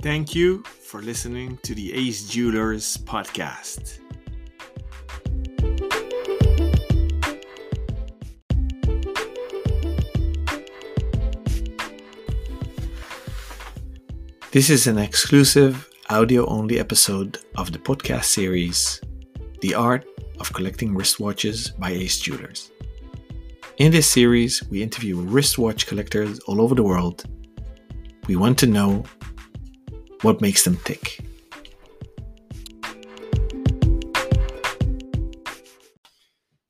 Thank you for listening to the Ace Jewelers podcast. This is an exclusive audio-only episode of the podcast series, The Art of Collecting Wristwatches by Ace Jewelers. In this series, we interview wristwatch collectors all over the world. We want to know what makes them tick.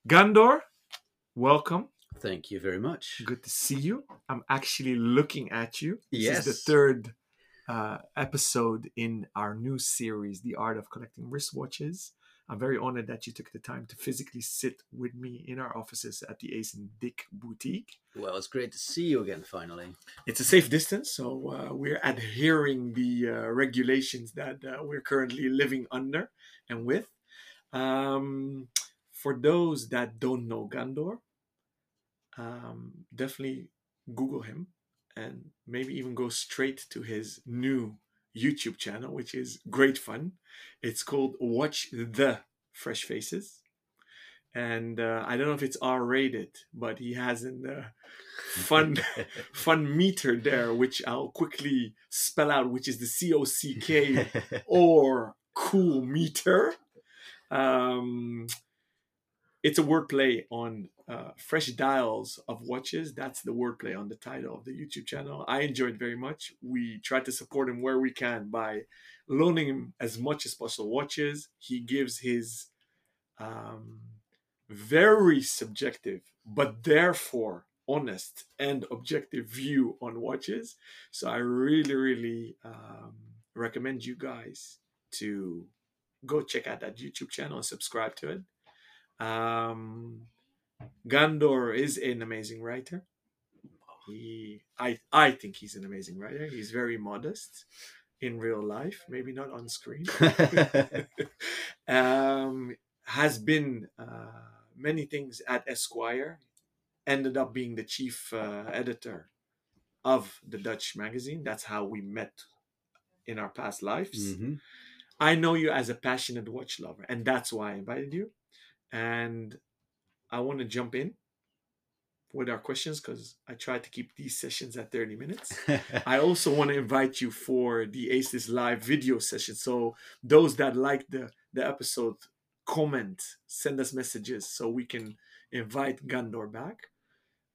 Gandor, welcome. Thank you very much. Good to see you. I'm actually looking at you. Yes. This is the third episode in our new series, The Art of Collecting Wristwatches. I'm very honored that you took the time to physically sit with me in our offices at the Ace and Dick Boutique. Well, it's great to see you again, finally. It's a safe distance, so we're adhering the regulations that we're currently living under and with. For those that don't know Gandor, definitely Google him and maybe even go straight to his new YouTube channel, which is great fun. It's called Watch the Fresh Faces, and I don't know if it's R-rated, but he has a fun meter there, which I'll quickly spell out, which is the COCK or cool meter. It's a wordplay on fresh dials of watches. That's the wordplay on the title of the YouTube channel. I enjoyed very much. We try to support him where we can by loaning him as much as possible watches. He gives his very subjective, but therefore honest and objective view on watches. So I really recommend you guys to go check out that YouTube channel and subscribe to it. Gandor is an amazing writer. I think he's an amazing writer. He's very modest in real life, maybe not on screen. Has been many things at Esquire. Ended up being the chief editor of the Dutch magazine. That's how we met in our past lives. Mm-hmm. I know you as a passionate watch lover, and that's why I invited you. And I want to jump in with our questions because I try to keep these sessions at 30 minutes. I also want to invite you for the Aces live video session. So those that like the episode, comment, send us messages so we can invite Gandor back.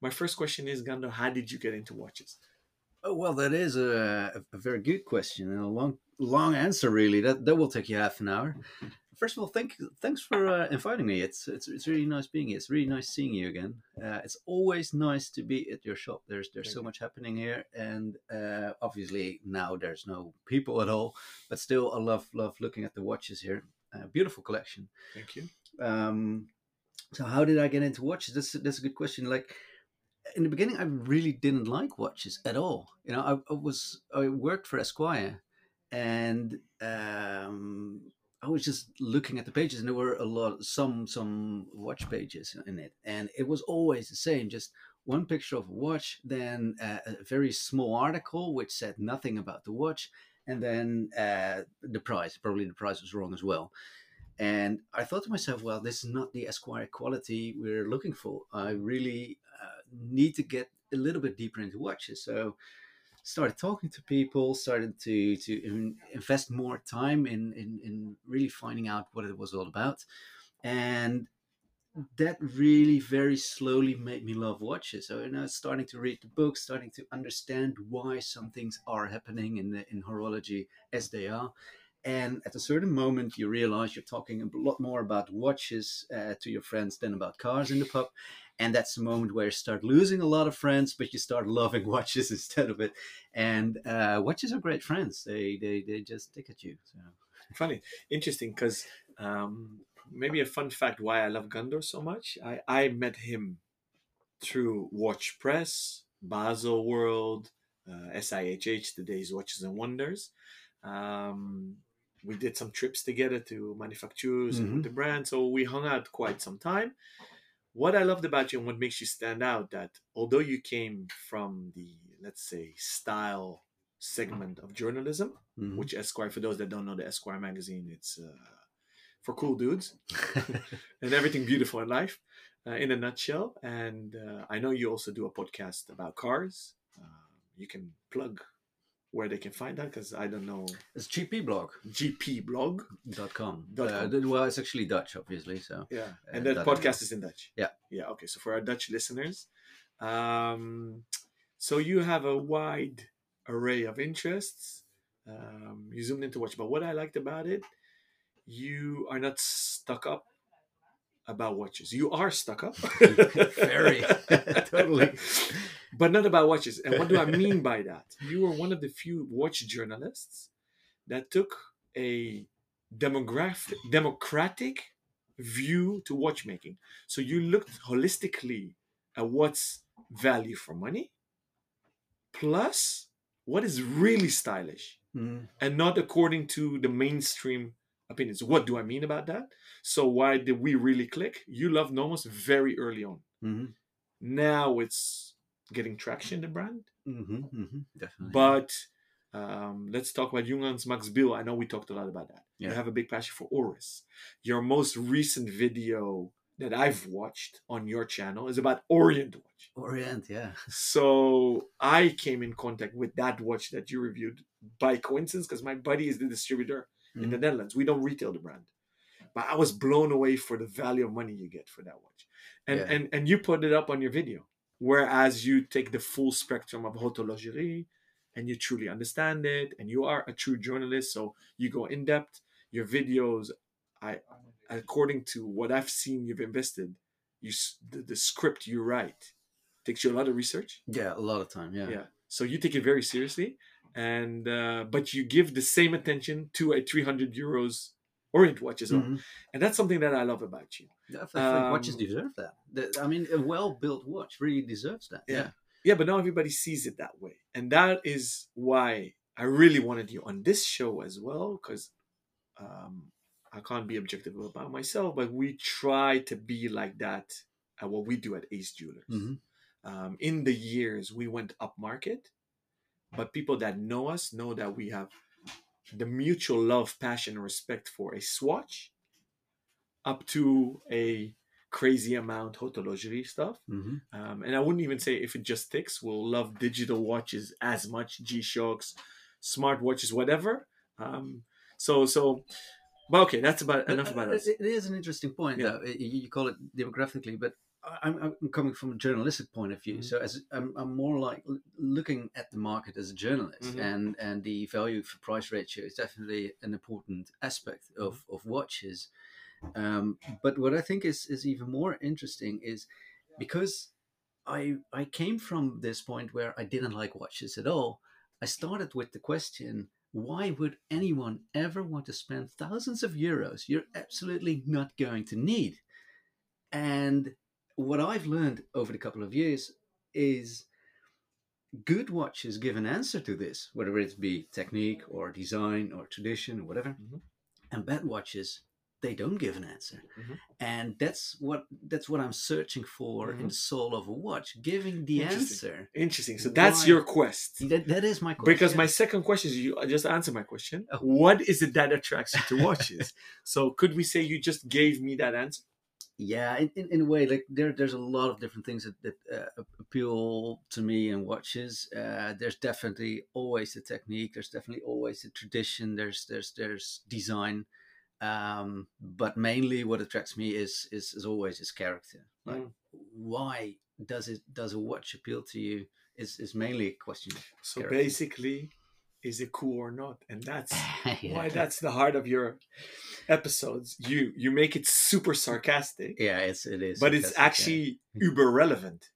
My first question is, Gandor, how did you get into watches? Oh, well, that is a very good question and a long answer, really. That will take you half an hour. First of all, thanks for inviting me. It's really nice being here. It's really nice seeing you again. It's always nice to be at your shop. There's so much happening here, and obviously now there's no people at all. But still, I love looking at the watches here. Beautiful collection. Thank you. So how did I get into watches? That's a good question. Like, in the beginning, I really didn't like watches at all. You know, I worked for Esquire, and I was just looking at the pages, and there were some watch pages in it, and it was always the same, just one picture of a watch, then a very small article which said nothing about the watch, and then the price. Probably the price was wrong as well. And I thought to myself, well, this is not the Esquire quality we're looking for. I really need to get a little bit deeper into watches. So started talking to people, started to invest more time in really finding out what it was all about. And that really very slowly made me love watches. So, you know, starting to read the books, starting to understand why some things are happening in horology as they are. And at a certain moment, you realize you're talking a lot more about watches to your friends than about cars in the pub. And that's the moment where you start losing a lot of friends, but you start loving watches instead of it. And watches are great friends. They just tick at you. So. Funny. Interesting, because maybe a fun fact why I love Gandor so much. I met him through Watch Press, Basel World, SIHH, today's Watches and Wonders. We did some trips together to manufacturers and with the brand. So we hung out quite some time. What I loved about you and what makes you stand out, that although you came from the, let's say, style segment of journalism, which Esquire, for those that don't know the Esquire magazine, it's for cool dudes and everything beautiful in life, in a nutshell. And I know you also do a podcast about cars. You can plug where they can find that, because I don't know. It's gpblog. gpblog.com. Well, it's actually Dutch, obviously. So yeah, and that podcast is in Dutch. Yeah. Yeah, okay. So for our Dutch listeners, so you have a wide array of interests. You zoomed into watch. But what I liked about it, you are not stuck up about watches. You are stuck up. Very. Totally. But not about watches. And what do I mean by that? You were one of the few watch journalists that took a democratic view to watchmaking. So you looked holistically at what's value for money, plus what is really stylish, and not according to the mainstream opinions. What do I mean about that? So why did we really click? You loved Nomos very early on. Now it's getting traction, the brand. Definitely. But let's talk about Junghans, Max Bill. I know we talked a lot about that. Yeah. You have a big passion for Oris. Your most recent video that I've watched on your channel is about Orient watch. Orient, yeah. So I came in contact with that watch that you reviewed by coincidence, because my buddy is the distributor in the Netherlands. We don't retail the brand. But I was blown away for the value of money you get for that watch. And and you put it up on your video, whereas you take the full spectrum of haute horlogerie and you truly understand it, and you are a true journalist, so you go in depth. Your videos, according to what I've seen, you've invested. The script you write takes you a lot of research. Yeah, a lot of time. Yeah. Yeah. So you take it very seriously, and but you give the same attention to a 300 euros Orient watch as well, and that's something that I love about you. Yeah, I think watches deserve that. I mean, a well-built watch really deserves that. Yeah. Yeah, but not everybody sees it that way, and that is why I really wanted you on this show as well, because. I can't be objective about myself, but we try to be like that at what we do at Ace Jewelers. In the years, we went up market, but people that know us know that we have the mutual love, passion, and respect for a Swatch up to a crazy amount haute horlogerie stuff. And I wouldn't even say if it just sticks, we'll love digital watches as much, G-Shocks, smart watches, whatever. But okay, that's enough about us. It is an interesting point, though. You call it demographically, but I'm coming from a journalistic point of view. So as I'm more like looking at the market as a journalist, and the value for price ratio is definitely an important aspect of watches. But what I think is even more interesting is because I came from this point where I didn't like watches at all. I started with the question, why would anyone ever want to spend thousands of euros you're absolutely not going to need? And what I've learned over the couple of years is good watches give an answer to this, whether it be technique or design or tradition or whatever. And bad watches, they don't give an answer. And that's what I'm searching for in the soul of a watch, giving the answer. Interesting. So that's your quest. That is my question. Because my second question is, you just answered my question. Oh. What is it that attracts you to watches? So could we say you just gave me that answer? Yeah, in a way, like there's a lot of different things that appeal to me in watches. There's definitely always the technique. There's definitely always the tradition. There's design. But mainly what attracts me is always his character. Like why does a watch appeal to you is mainly a question of so character. Basically, is it cool or not? And that's why that's the heart of your episodes. You make it super sarcastic. Yeah, it is. But it's actually uber relevant,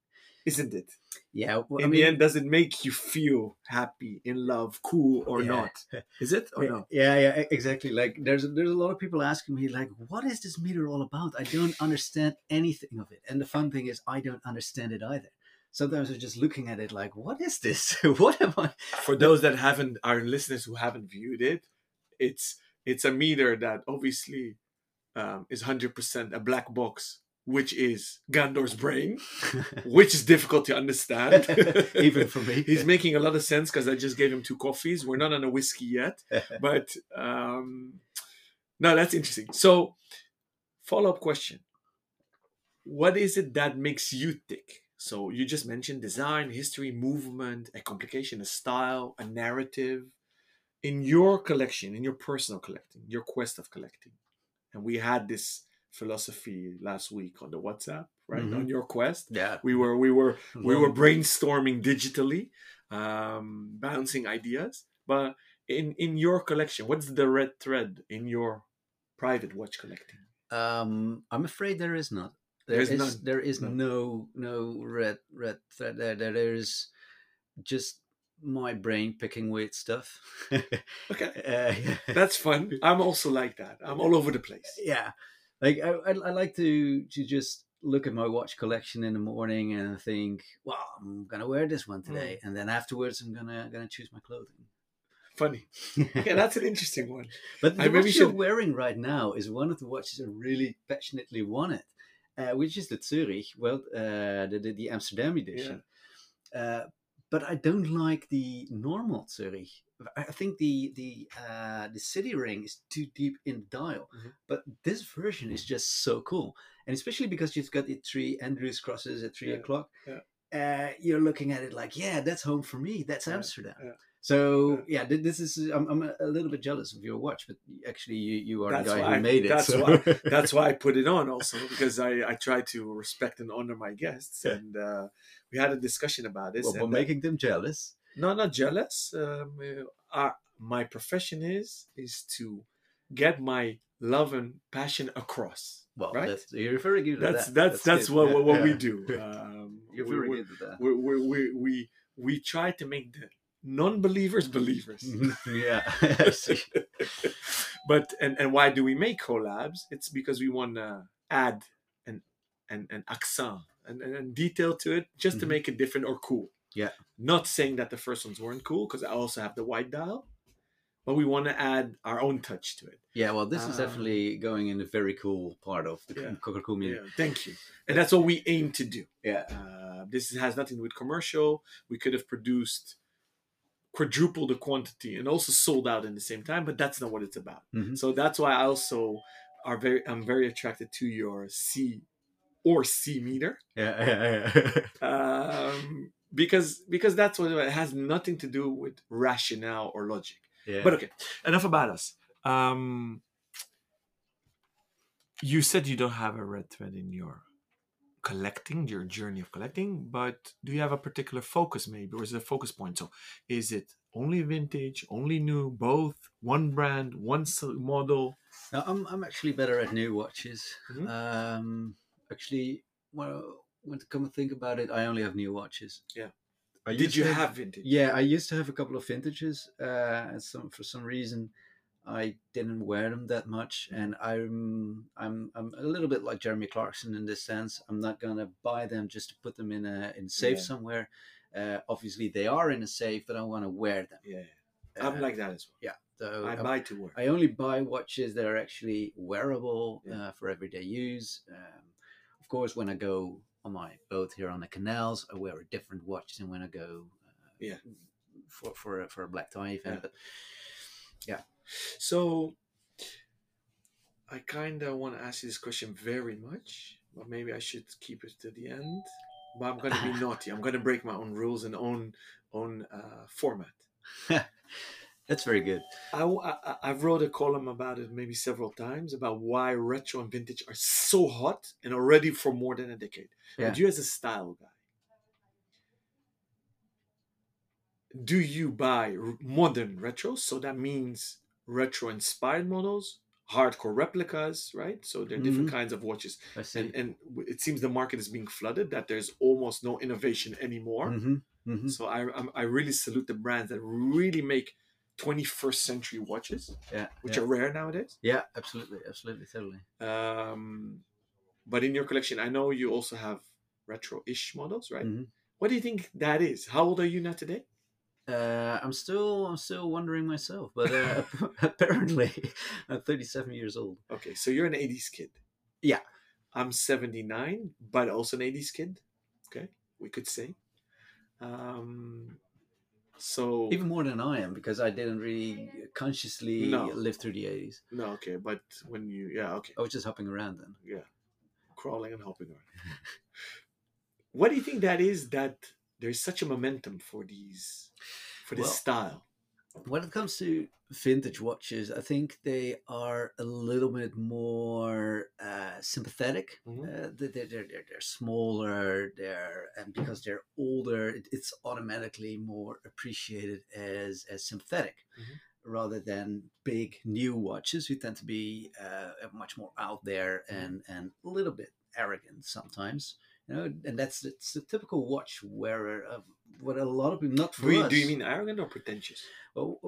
isn't it? Yeah. Well, in the end, does it make you feel happy, in love, cool, or not? Is it or no? Yeah, exactly. Like there's a lot of people asking me, like, what is this meter all about? I don't understand anything of it. And the fun thing is, I don't understand it either. Sometimes I'm just looking at it like, what is this? What am I? For those that haven't, our listeners who haven't viewed it, it's a meter that obviously is 100% a black box which is Gandor's brain, which is difficult to understand. Even for me. He's making a lot of sense because I just gave him 2 coffees. We're not on a whiskey yet. But no, that's interesting. So follow-up question. What is it that makes you tick? So you just mentioned design, history, movement, a complication, a style, a narrative. In your collection, in your personal collecting, your quest of collecting, and we had this philosophy last week on the WhatsApp, right? Mm-hmm. On your quest, yeah, we were brainstorming digitally, bouncing ideas. But in your collection, what's the red thread in your private watch collecting? I'm afraid there is not. There is no red thread. There is just my brain picking weird stuff. Okay, yeah. That's fun. I'm also like that. I'm all over the place. Yeah, like I like to just look at my watch collection in the morning and think, well, I'm gonna wear this one today, and then afterwards I'm gonna choose my clothing. Funny. Yeah, that's an interesting one. But the watch you're wearing right now is one of the watches I really passionately wanted, which is the Zurich, well, the Amsterdam edition. Yeah. But I don't like the normal Zurich. I think the city ring is too deep in the dial. Mm-hmm. But this version is just so cool, and especially because you've got the 3 Andrews crosses at 3 o'clock. Yeah. You're looking at it like, yeah, that's home for me. That's Amsterdam. Yeah. So yeah, this is. I'm a little bit jealous of your watch, but actually, you are the guy who made it. That's why I put it on also, because I try to respect and honor my guests, and. We had a discussion about this. Well, we're making them jealous. No, not jealous. My profession is to get my love and passion across. Well, right? You're referring to that. That's what we do. You're very good at that. We try to make the non-believers believers. Yeah. But and why do we make collabs? It's because we want to add an accent. And detail to it, just to make it different or cool. Yeah. Not saying that the first ones weren't cool, because I also have the white dial, but we want to add our own touch to it. Yeah, well, this is definitely going in a very cool part of the Coca-Cola media. Yeah. Thank you. And that's what we aim to do. Yeah. This has nothing to do with commercial. We could have produced quadruple the quantity and also sold out in the same time, but that's not what it's about. Mm-hmm. So that's why I also I'm very attracted to your C. Or C meter, because that's what it has nothing to do with rationale or logic. Yeah. But okay, enough about us. You said you don't have a red thread in your collecting, your journey of collecting, but do you have a particular focus, maybe, or is it a focus point? So, is it only vintage, only new, both, one brand, one model? No, I'm actually better at new watches. Mm-hmm. Actually, well, when to come and think about it, I only have new watches. Yeah. Did you have vintage? Yeah, I used to have a couple of vintages. And for some reason, I didn't wear them that much. And I'm a little bit like Jeremy Clarkson in this sense. I'm not gonna buy them just to put them in a safe somewhere. Obviously, they are in a safe, but I want to wear them. Yeah, I'm like that as well. Yeah. So I buy to wear. I only buy watches that are actually wearable for everyday use. Of course, when I go on my boat here on the canals, I wear a different watch than when I go for a black tie event. Yeah. But, yeah. So I kind of want to ask you this question very much, but maybe I should keep it to the end. But I'm going to be naughty. I'm going to break my own rules and own format. That's very good. I've wrote a column about it maybe several times about why retro and vintage are so hot and already for more than a decade. Yeah. But you as a style guy, do you buy modern retros? So that means retro-inspired models, hardcore replicas, right? So there are different kinds of watches. I see. And it seems the market is being flooded, that there's almost no innovation anymore. Mm-hmm. Mm-hmm. So I really salute the brands that really make 21st century watches, which are rare nowadays. Yeah, absolutely, totally. But in your collection, I know you also have retro-ish models, right? Mm-hmm. What do you think that is? How old are you now today? I'm still wondering myself, but apparently I'm 37 years old. Okay, so you're an 80s kid. Yeah. I'm 79, but also an 80s kid. Okay, we could say. So even more than I am, because I didn't really consciously live through the 80s. No, okay, but when you, yeah, okay. I was just hopping around then. Yeah, crawling and hopping around. What do you think that is, that there's such a momentum for these, for this style? When it comes to vintage watches, I think they are a little bit more sympathetic. Mm-hmm. They're smaller, and because they're older, it's automatically more appreciated as sympathetic, mm-hmm. rather than big new watches who tend to be much more out there and a little bit arrogant sometimes. You know, and it's the typical watch wearer of what a lot of people, not for us. Do you mean arrogant or pretentious? Well,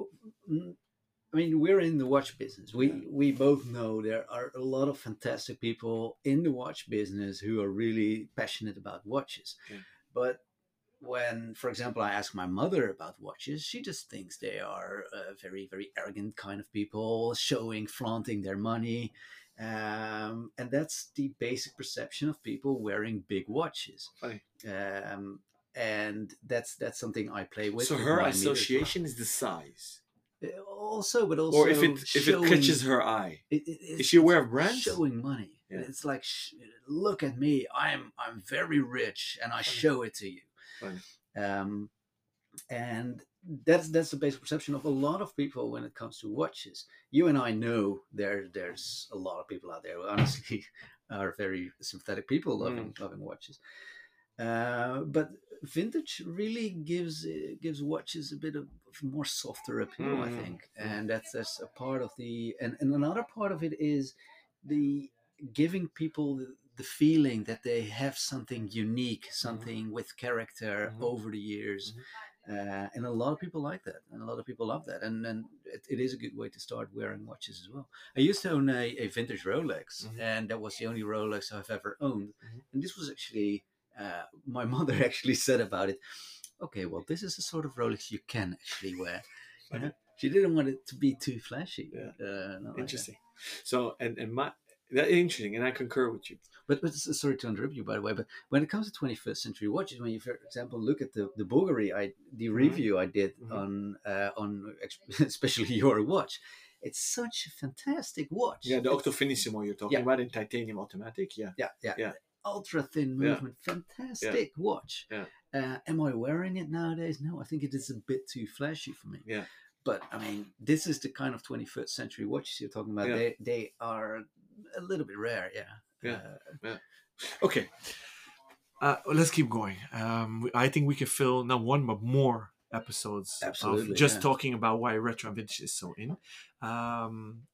I mean, we're in the watch business. We both know there are a lot of fantastic people in the watch business who are really passionate about watches. Yeah. But when, for example, I ask my mother about watches, she just thinks they are very, very arrogant kind of people, flaunting their money. And that's the basic perception of people wearing big watches. Right. And that's something I play with. So her association is the size. Also, but also... Or if it catches her eye. Is she aware of brands? Showing money. Yeah. It's like, look at me. I'm very rich and I show it to you. Right. And... That's the basic perception of a lot of people when it comes to watches. You and I know there's a lot of people out there who honestly are very sympathetic people loving watches. But vintage really gives watches a bit of more softer appeal, I think. And that's a part of the... And another part of it is the giving people the feeling that they have something unique, something with character over the years. Mm-hmm. And a lot of people like that, and a lot of people love that, and it is a good way to start wearing watches as well. I used to own a vintage Rolex, and that was the only Rolex I've ever owned. And this was actually my mother actually said about it, okay, well, this is the sort of Rolex you can actually wear. You know? She didn't want it to be too flashy. Yeah. Interesting. Like so, and my... That's interesting, and I concur with you. But sorry to interrupt you, by the way, but when it comes to 21st century watches, when you, for example, look at the Bulgari, the review I did on especially your watch, it's such a fantastic watch. Yeah, the Octo Finissimo you're talking about in titanium automatic, yeah. Ultra-thin movement, fantastic watch. Yeah. Am I wearing it nowadays? No, I think it is a bit too flashy for me. Yeah. But, I mean, this is the kind of 21st century watches you're talking about. Yeah. They are... a little bit rare, yeah. Okay, let's keep going. I think we can fill not one but more episodes. Absolutely, of just talking about why retro and vintage is so in.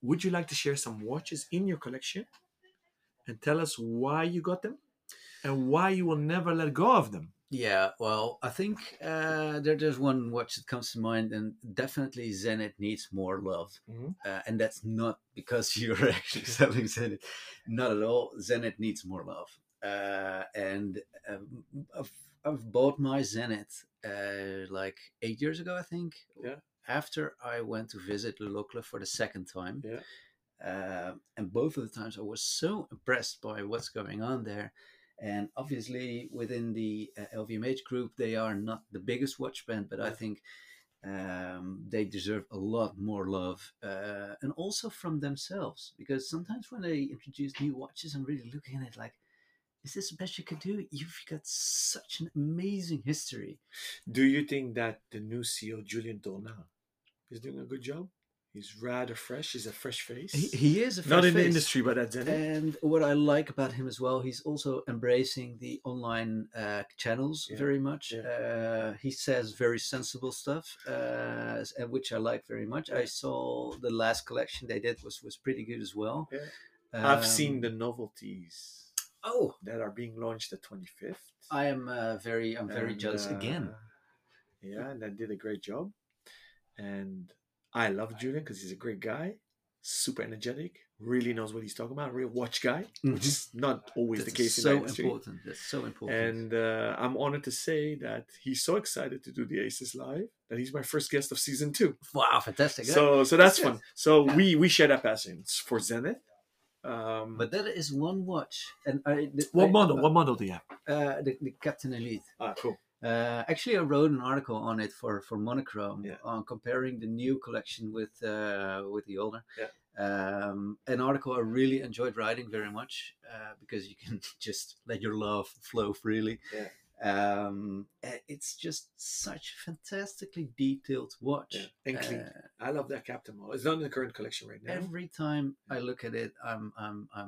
Would you like to share some watches in your collection and tell us why you got them and why you will never let go of them? Yeah, well, I think there's one watch that comes to mind, and definitely Zenith needs more love. And that's not because you're actually selling Zenith. Not at all. Zenith needs more love. I've bought my Zenith like 8 years ago, I think. Yeah. After I went to visit Le Locle for the second time. Yeah. And both of the times I was so impressed by what's going on there. And obviously, within the LVMH group, they are not the biggest watch brand, but I think they deserve a lot more love, and also from themselves. Because sometimes when they introduce new watches, I'm really looking at it like, is this the best you could do? You've got such an amazing history. Do you think that the new CEO, Julien Donner, is doing a good job? He's rather fresh. He's a fresh face. He is a fresh face. Not in the industry, but at Zenith. And what I like about him as well, he's also embracing the online channels very much. Yeah. He says very sensible stuff, which I like very much. Yeah. I saw the last collection they did was pretty good as well. Yeah. I've seen the novelties that are being launched the 25th. I am very jealous again. Yeah, and that did a great job. And... I love Julian because he's a great guy, super energetic, really knows what he's talking about, real watch guy, which is not always the case in the industry. That's so important. And I'm honored to say that he's so excited to do the Aces Live that he's my first guest of season 2. Wow, fantastic. So that's fun. So we share that passion for Zenith. But there is one watch, and what model do you have? The Captain Elite. Ah, cool. Actually, I wrote an article on it for Monochrome, on comparing the new collection with the older. Yeah. An article I really enjoyed writing very much, because you can just let your love flow freely. Yeah. It's just such a fantastically detailed watch. Yeah. And clean. I love that Captain model. It's not in the current collection right now. Every time I look at it, I'm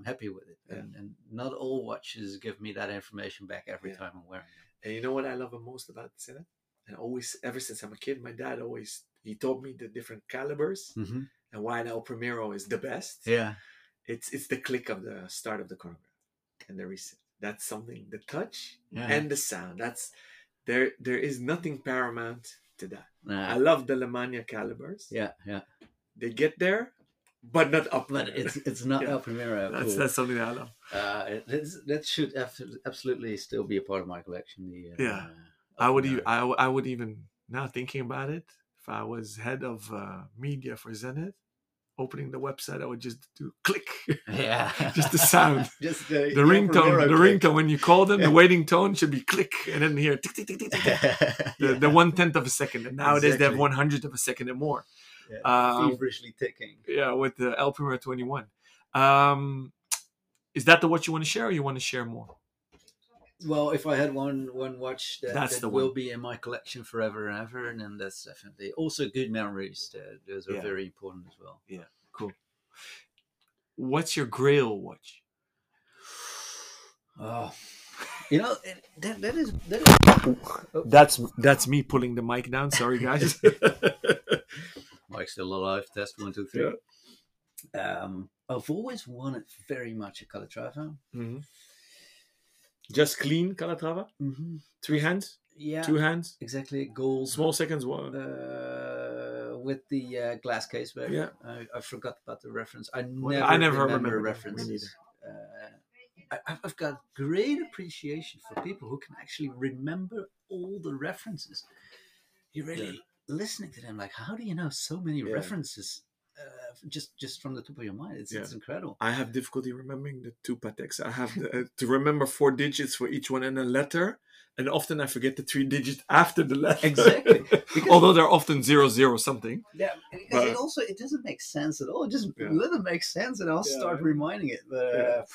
happy with it. Yeah. And not all watches give me that information back every time I'm wearing it. And you know what I love the most about Zenith? And always, ever since I'm a kid, my dad always, he taught me the different calibers and why El Primero is the best. Yeah. It's the click of the start of the chronograph and the reset. That's something, the touch and the sound. That's there is nothing paramount to that. I love the Lemania calibers. Yeah, yeah. They get there, but not up. But it's not El Primero. That's something that I love. That should absolutely still be a part of my collection. I would even, now thinking about it, if I was head of media for Zenith, opening the website, I would just do click. Yeah. Just the sound. Just the ringtone. The ringtone when you call them, the waiting tone should be click, and then here tick tick tick tick tick. The 1/10 of a second. And nowadays they have 100th of a second and more. Yeah, feverishly ticking. Yeah, with the El Primero 21. Is that the watch you want to share, or you want to share more? Well, if I had one watch that will be in my collection forever and ever, and then that's definitely also good memories. Those are very important as well. Yeah, cool. What's your Grail watch? Oh, you know, that's me pulling the mic down. Sorry, guys. Mike's still alive. Test 1, 2, 3. Yeah. I've always wanted very much a Calatrava. Mm-hmm. Just clean Calatrava, 3 hands, 2 hands, exactly, gold, small seconds, with the glass case back. Yeah, I forgot about the reference. I never remember references. I've got great appreciation for people who can actually remember all the references. You're really listening to them, like, how do you know so many references? Just from the top of your mind, it's incredible. I have difficulty remembering the 2 Pateks. I have to remember 4 digits for each one and a letter, and often I forget the 3 digits after the letter. Exactly. Although they're often 0, 0 something. Yeah, because it doesn't make sense at all. Just let it make sense, and I'll start reminding it. But,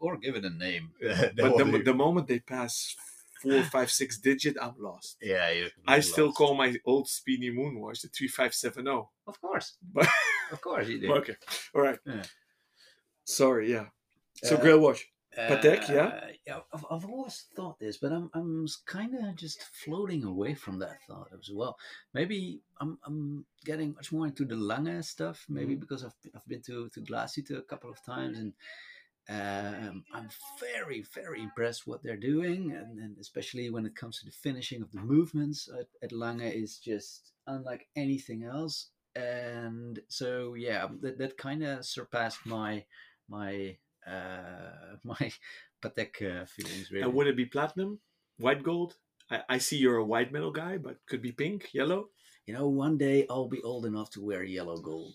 or give it a name. But the moment they pass 4, 5, 6 digit, I'm lost. Yeah, I still call my old Speedy Moonwatch the 3570. Of course, of course you do. Okay, all right. Yeah. Sorry, yeah. So Grail watch, Patek, yeah. I've always thought this, but I'm kind of just floating away from that thought as well. Maybe I'm getting much more into the Lange stuff. Maybe because I've been to Glashütte a couple of times and. I'm very, very impressed what they're doing, and especially when it comes to the finishing of the movements at Lange is just unlike anything else. And so, yeah, that kind of surpassed my Patek feelings. Really. And would it be platinum, white gold? I see you're a white metal guy, but could be pink, yellow. You know, one day I'll be old enough to wear yellow gold.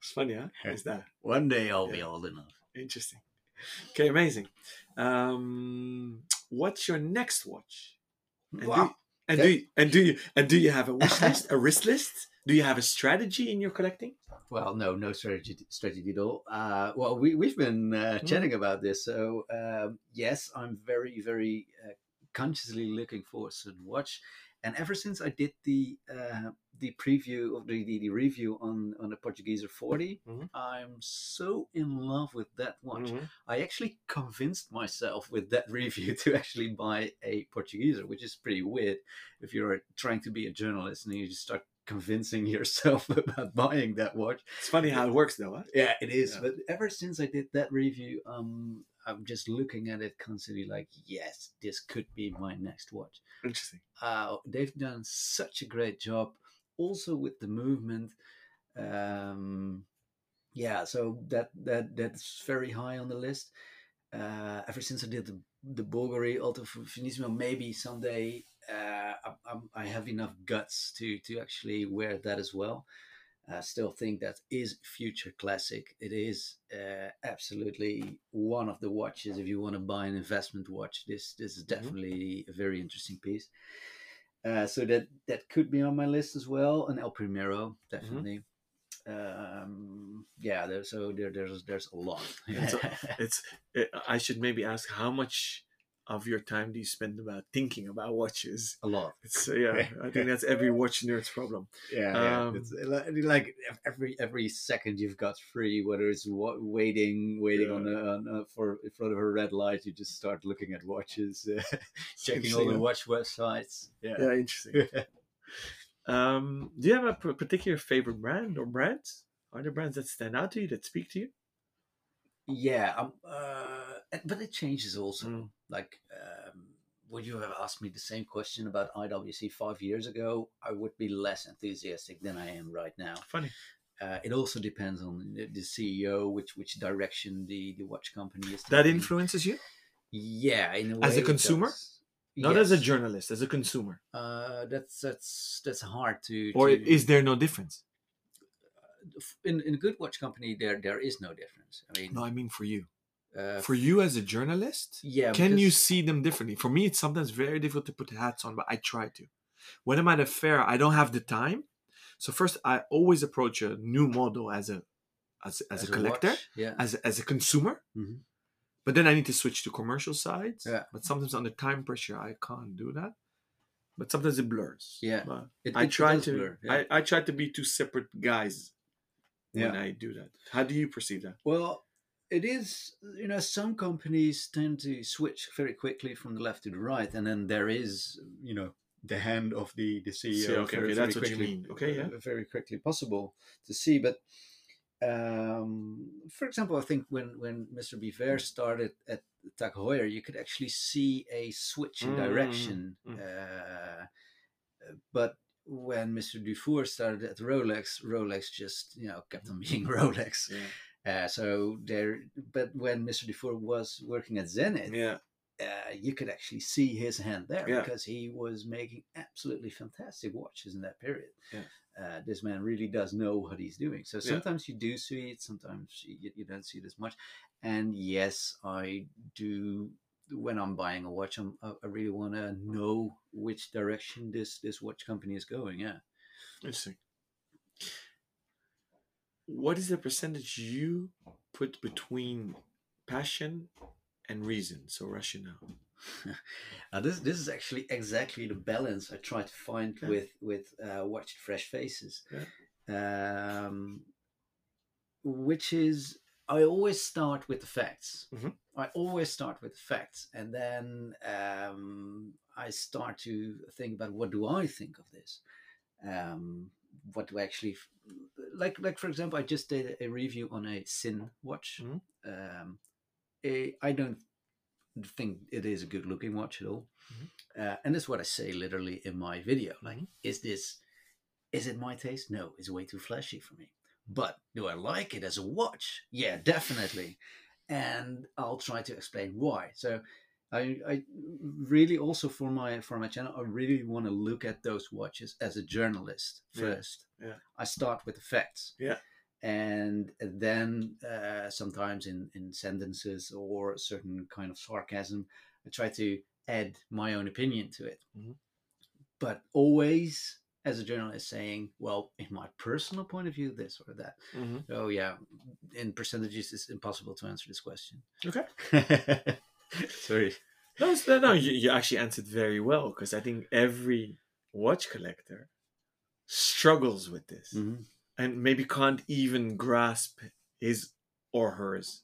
It's funny, huh? How's that? One day I'll be old enough. Interesting. Okay, amazing. What's your next watch? And wow. Do you have a wish list, a wrist list? Do you have a strategy in your collecting? Well, no strategy at all. Well, we've been chatting about this, so yes, I'm very, very consciously looking for a certain watch. And ever since I did the preview of the review on the Portugieser 40, I'm so in love with that watch. I actually convinced myself with that review to actually buy a Portugieser, which is pretty weird if you're trying to be a journalist and you just start convincing yourself about buying that watch. It's funny how it works, though. Huh? Yeah, it is. Yeah. But ever since I did that review, I'm just looking at it constantly like, yes, this could be my next watch. Interesting. They've done such a great job also with the movement. So that's very high on the list. Ever since I did the Bulgari, Octo Finissimo, maybe someday I have enough guts to actually wear that as well. I still think that is future classic. It is absolutely one of the watches. If you want to buy an investment watch, this is definitely a very interesting piece. So that could be on my list as well. And El Primero, definitely. Yeah, there's a lot. I should maybe ask, how much of your time do you spend about thinking about watches? A lot. I think that's every watch nerd's problem. It's like every second you've got free, whether it's waiting for a red light, you just start looking at watches, checking all the watch websites. Interesting. Do you have a particular favorite brand or brands? Are there brands that stand out to you, that speak to you? Yeah, but it changes also. Like, would you have asked me the same question about IWC 5 years ago? I would be less enthusiastic than I am right now. Funny. It also depends on the CEO, which direction the watch company is taking. That influences you? Yeah, in a way. As a consumer? Not as a journalist, as a consumer. That's hard to. Or is there no difference? In a good watch company, there is no difference. I mean for you. For you as a journalist, can you see them differently? For me, it's sometimes very difficult to put hats on, but I try to. When I'm at a fair, I don't have the time. So first, I always approach a new model as a collector, as a consumer. But then I need to switch to commercial sides. But sometimes under time pressure, I can't do that. But sometimes it blurs. I try to blur. Yeah. I try to be two separate guys when I do that. How do you perceive that? Well, it is, some companies tend to switch very quickly from the left to the right. And then there is, the hand of the CEO. That's what quickly, you mean. Very quickly possible to see. But for example, I think when Mr. Biver started at TAG Heuer, you could actually see a switch in direction. But when Mr. Dufour started at Rolex just kept on being Rolex. But when Mr. Dufour was working at Zenith, you could actually see his hand there because he was making absolutely fantastic watches in that period. This man really does know what he's doing. So sometimes you do see it, sometimes you don't see it as much. And yes, I do. When I'm buying a watch, I really want to know which direction this watch company is going. Interesting. What is the percentage you put between passion and reason, so rationale? This is actually exactly the balance I try to find with Watch Fresh Faces, which is I always start with the facts. And then I start to think about what do I think of this. What do I actually like? For example, I just did a review on a SIHH watch. I don't think it is a good looking watch at all. And that's what I say literally in my video. Like, is it my taste? No, it's way too flashy for me. But do I like it as a watch? Yeah, definitely. And I'll try to explain why. So I really also for my channel, I really want to look at those watches as a journalist first. I start with the facts. And then sometimes in sentences or a certain kind of sarcasm, I try to add my own opinion to it. But always as a journalist saying, well, in my personal point of view, this or that. So in percentages, it's impossible to answer this question. Okay. Sorry. No, you actually answered very well, because I think every watch collector struggles with this. And maybe can't even grasp his or hers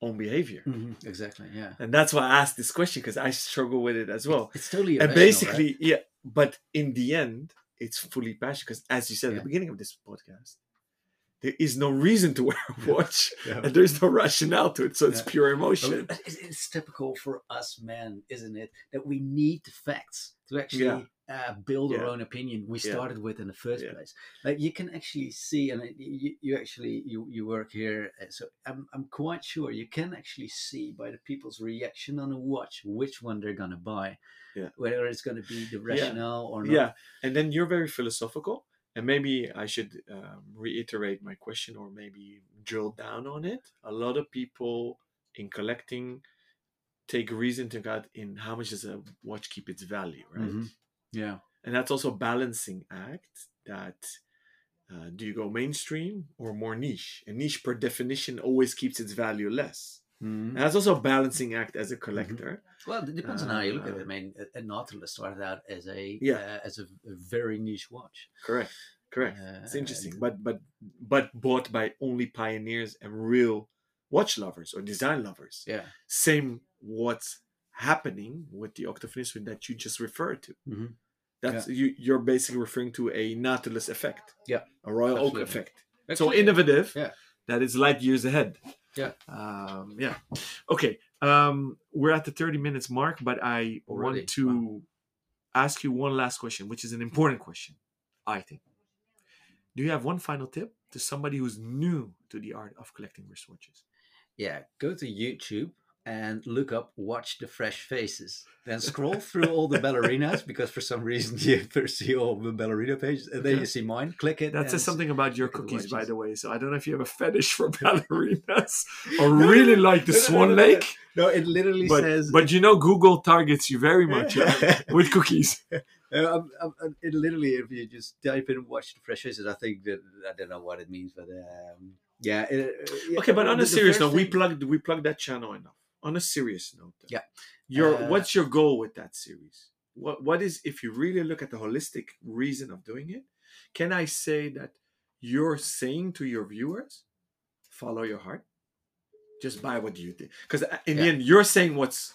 own behavior. Exactly, yeah. And that's why I asked this question, because I struggle with it as well. It's totally irrational, and basically, right? But in the end, it's fully passion, because as you said at the beginning of this podcast, there is no reason to wear a watch, and there is no rationale to it, so it's pure emotion. It's typical for us men, isn't it, that we need the facts to actually build our own opinion we started with in the first place. Like, you can actually see, and you work here, so I'm quite sure you can actually see by the people's reaction on a watch which one they're going to buy, whether it's going to be the rationale or not. And then you're very philosophical. And maybe I should reiterate my question, or maybe drill down on it. A lot of people in collecting take reason to God in how much does a watch keep its value, right? Mm-hmm. Yeah. And that's also a balancing act that do you go mainstream or more niche? And niche per definition always keeps its value less. Mm-hmm. And that's also a balancing act as a collector. Mm-hmm. Well, it depends on how you look at it. I mean, a Nautilus started out as a very niche watch. Correct. It's interesting, but bought by only pioneers and real watch lovers or design lovers. Yeah. Same what's happening with the Octo Finissimo that you just referred to. Mm-hmm. That's you're basically referring to a Nautilus effect. Yeah. A Royal Oak effect. Absolutely. So innovative. Yeah. That is light years ahead. Yeah. Okay. We're at the 30 minutes mark, but I want to ask you one last question, which is an important question, I think. Do you have one final tip to somebody who's new to the art of collecting wristwatches? Yeah. Go to YouTube and look up Watch the Fresh Faces. Then scroll through all the ballerinas, because for some reason you first see all the ballerina pages, and then you see mine. Click it. That says something about your cookies, by the way. So I don't know if you have a fetish for ballerinas or really like the Swan Lake. No, it literally says... But Google targets you very much with cookies. It literally, if you just type in Watch the Fresh Faces, I think that... I don't know what it means, but... Okay, but on a serious note, we plugged that channel enough. On a serious note, though, what's your goal with that series? What is, if you really look at the holistic reason of doing it, can I say that you're saying to your viewers, follow your heart, just buy what you think? Because in the end, you're saying what's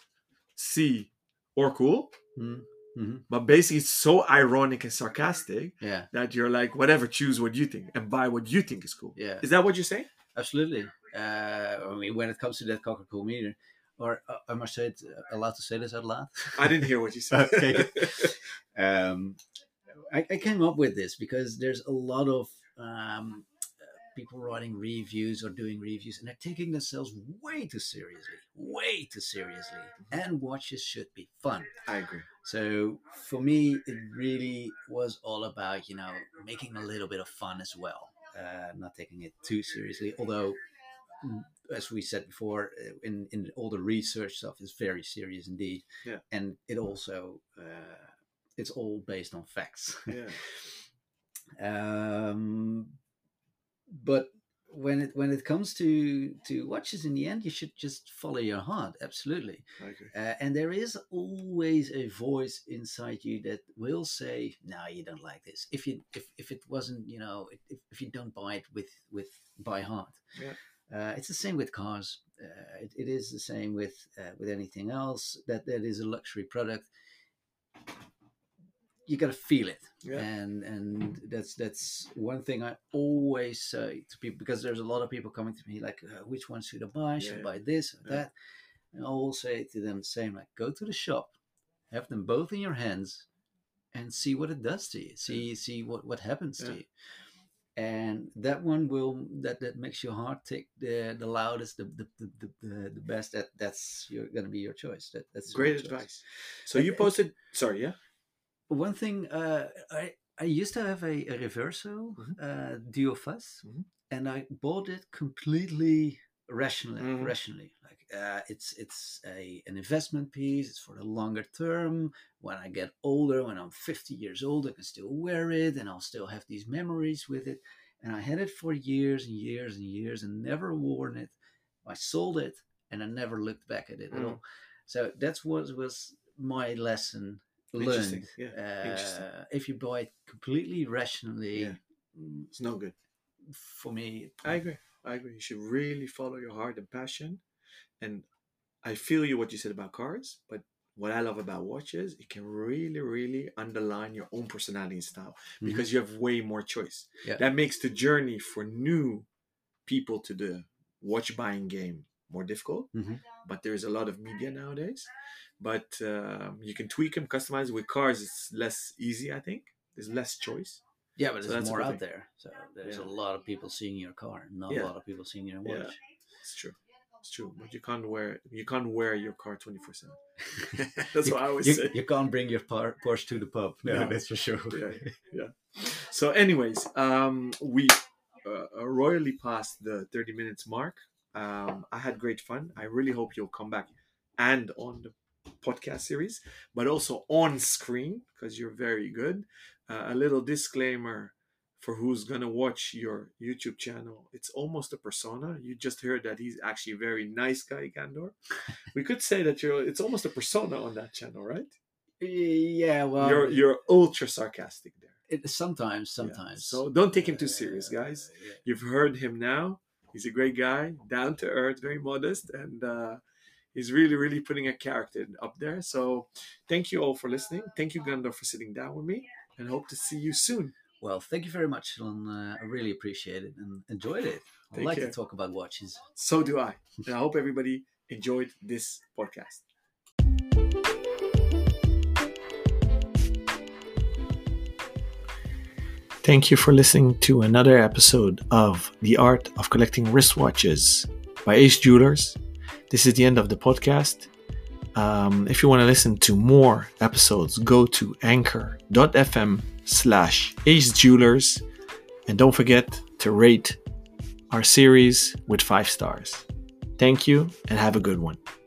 see or cool, mm-hmm. but basically it's so ironic and sarcastic that you're like, whatever, choose what you think and buy what you think is cool. Yeah. Is that what you're saying? Absolutely. I mean, when it comes to that Coca-Cola meter, or I must say, it's allowed to say this out loud. I didn't hear what you said. Okay. I came up with this because there's a lot of people writing reviews or doing reviews, and they're taking themselves way too seriously. And watches should be fun. I agree. So for me, it really was all about, making a little bit of fun as well, not taking it too seriously, although, as we said before, in all the research stuff is very serious indeed, and it also it's all based on facts. But when it comes to watches, in the end, you should just follow your heart. Absolutely. Okay. And there is always a voice inside you that will say, no, you don't like this. If it wasn't, if you don't buy it with by heart. Yeah. It's the same with cars. It is the same with anything else. That is a luxury product. You got to feel it, and that's one thing I always say to people, because there's a lot of people coming to me like, which one should I buy? Should I buy this or that? And I will say to them the same, like, go to the shop, have them both in your hands, and see what it does to you. See what happens to you. And that one will that makes your heart tick the loudest, the best. That's going to be your choice. That's great advice. So you posted. Sorry, yeah. One thing I used to have a Reverso Duoface, and I bought it completely rationally. Like it's an investment piece. It's for the longer term. When I get older, when I'm 50 years old, I can still wear it, and I'll still have these memories with it. And I had it for years and years and years, and never worn it. I sold it, and I never looked back at it at all. So that's what was my lesson learned. If you buy it completely rationally, it's no good. For me, I agree. You should really follow your heart and passion. And I feel you what you said about cars, but what I love about watches, it can really, really underline your own personality and style, because you have way more choice. Yeah. That makes the journey for new people to the watch buying game more difficult. Mm-hmm. But there is a lot of media nowadays. But you can tweak them, customize. With cars, it's less easy, I think. There's less choice. Yeah, but there's more out there. So there's a lot of people seeing your car, not a lot of people seeing your watch. Yeah, it's true. It's true, but you can't wear your car 24/7. That's what I always say. You can't bring your Porsche to the pub. No, yeah. That's for sure. Yeah. So, anyways, we royally passed the 30 minutes mark. I had great fun. I really hope you'll come back and on the podcast series, but also on screen because you're very good. A little disclaimer for who's gonna watch your YouTube channel. It's almost a persona. You just heard that he's actually a very nice guy, Gandor. We could say that it's almost a persona on that channel, right? Yeah, well, you're ultra sarcastic there. Sometimes. Yeah. So don't take him too serious, guys. Yeah. You've heard him now. He's a great guy, down to earth, very modest, and he's really, really putting a character up there. So thank you all for listening. Thank you, Gandor, for sitting down with me, and hope to see you soon. Well, thank you very much, Sean. I really appreciate it and enjoyed it. I like to talk about watches. So do I. And I hope everybody enjoyed this podcast. Thank you for listening to another episode of The Art of Collecting Wristwatches by Ace Jewelers. This is the end of the podcast. If you want to listen to more episodes, go to anchor.fm/AceJewelers, and don't forget to rate our series with 5 stars. Thank you and have a good one.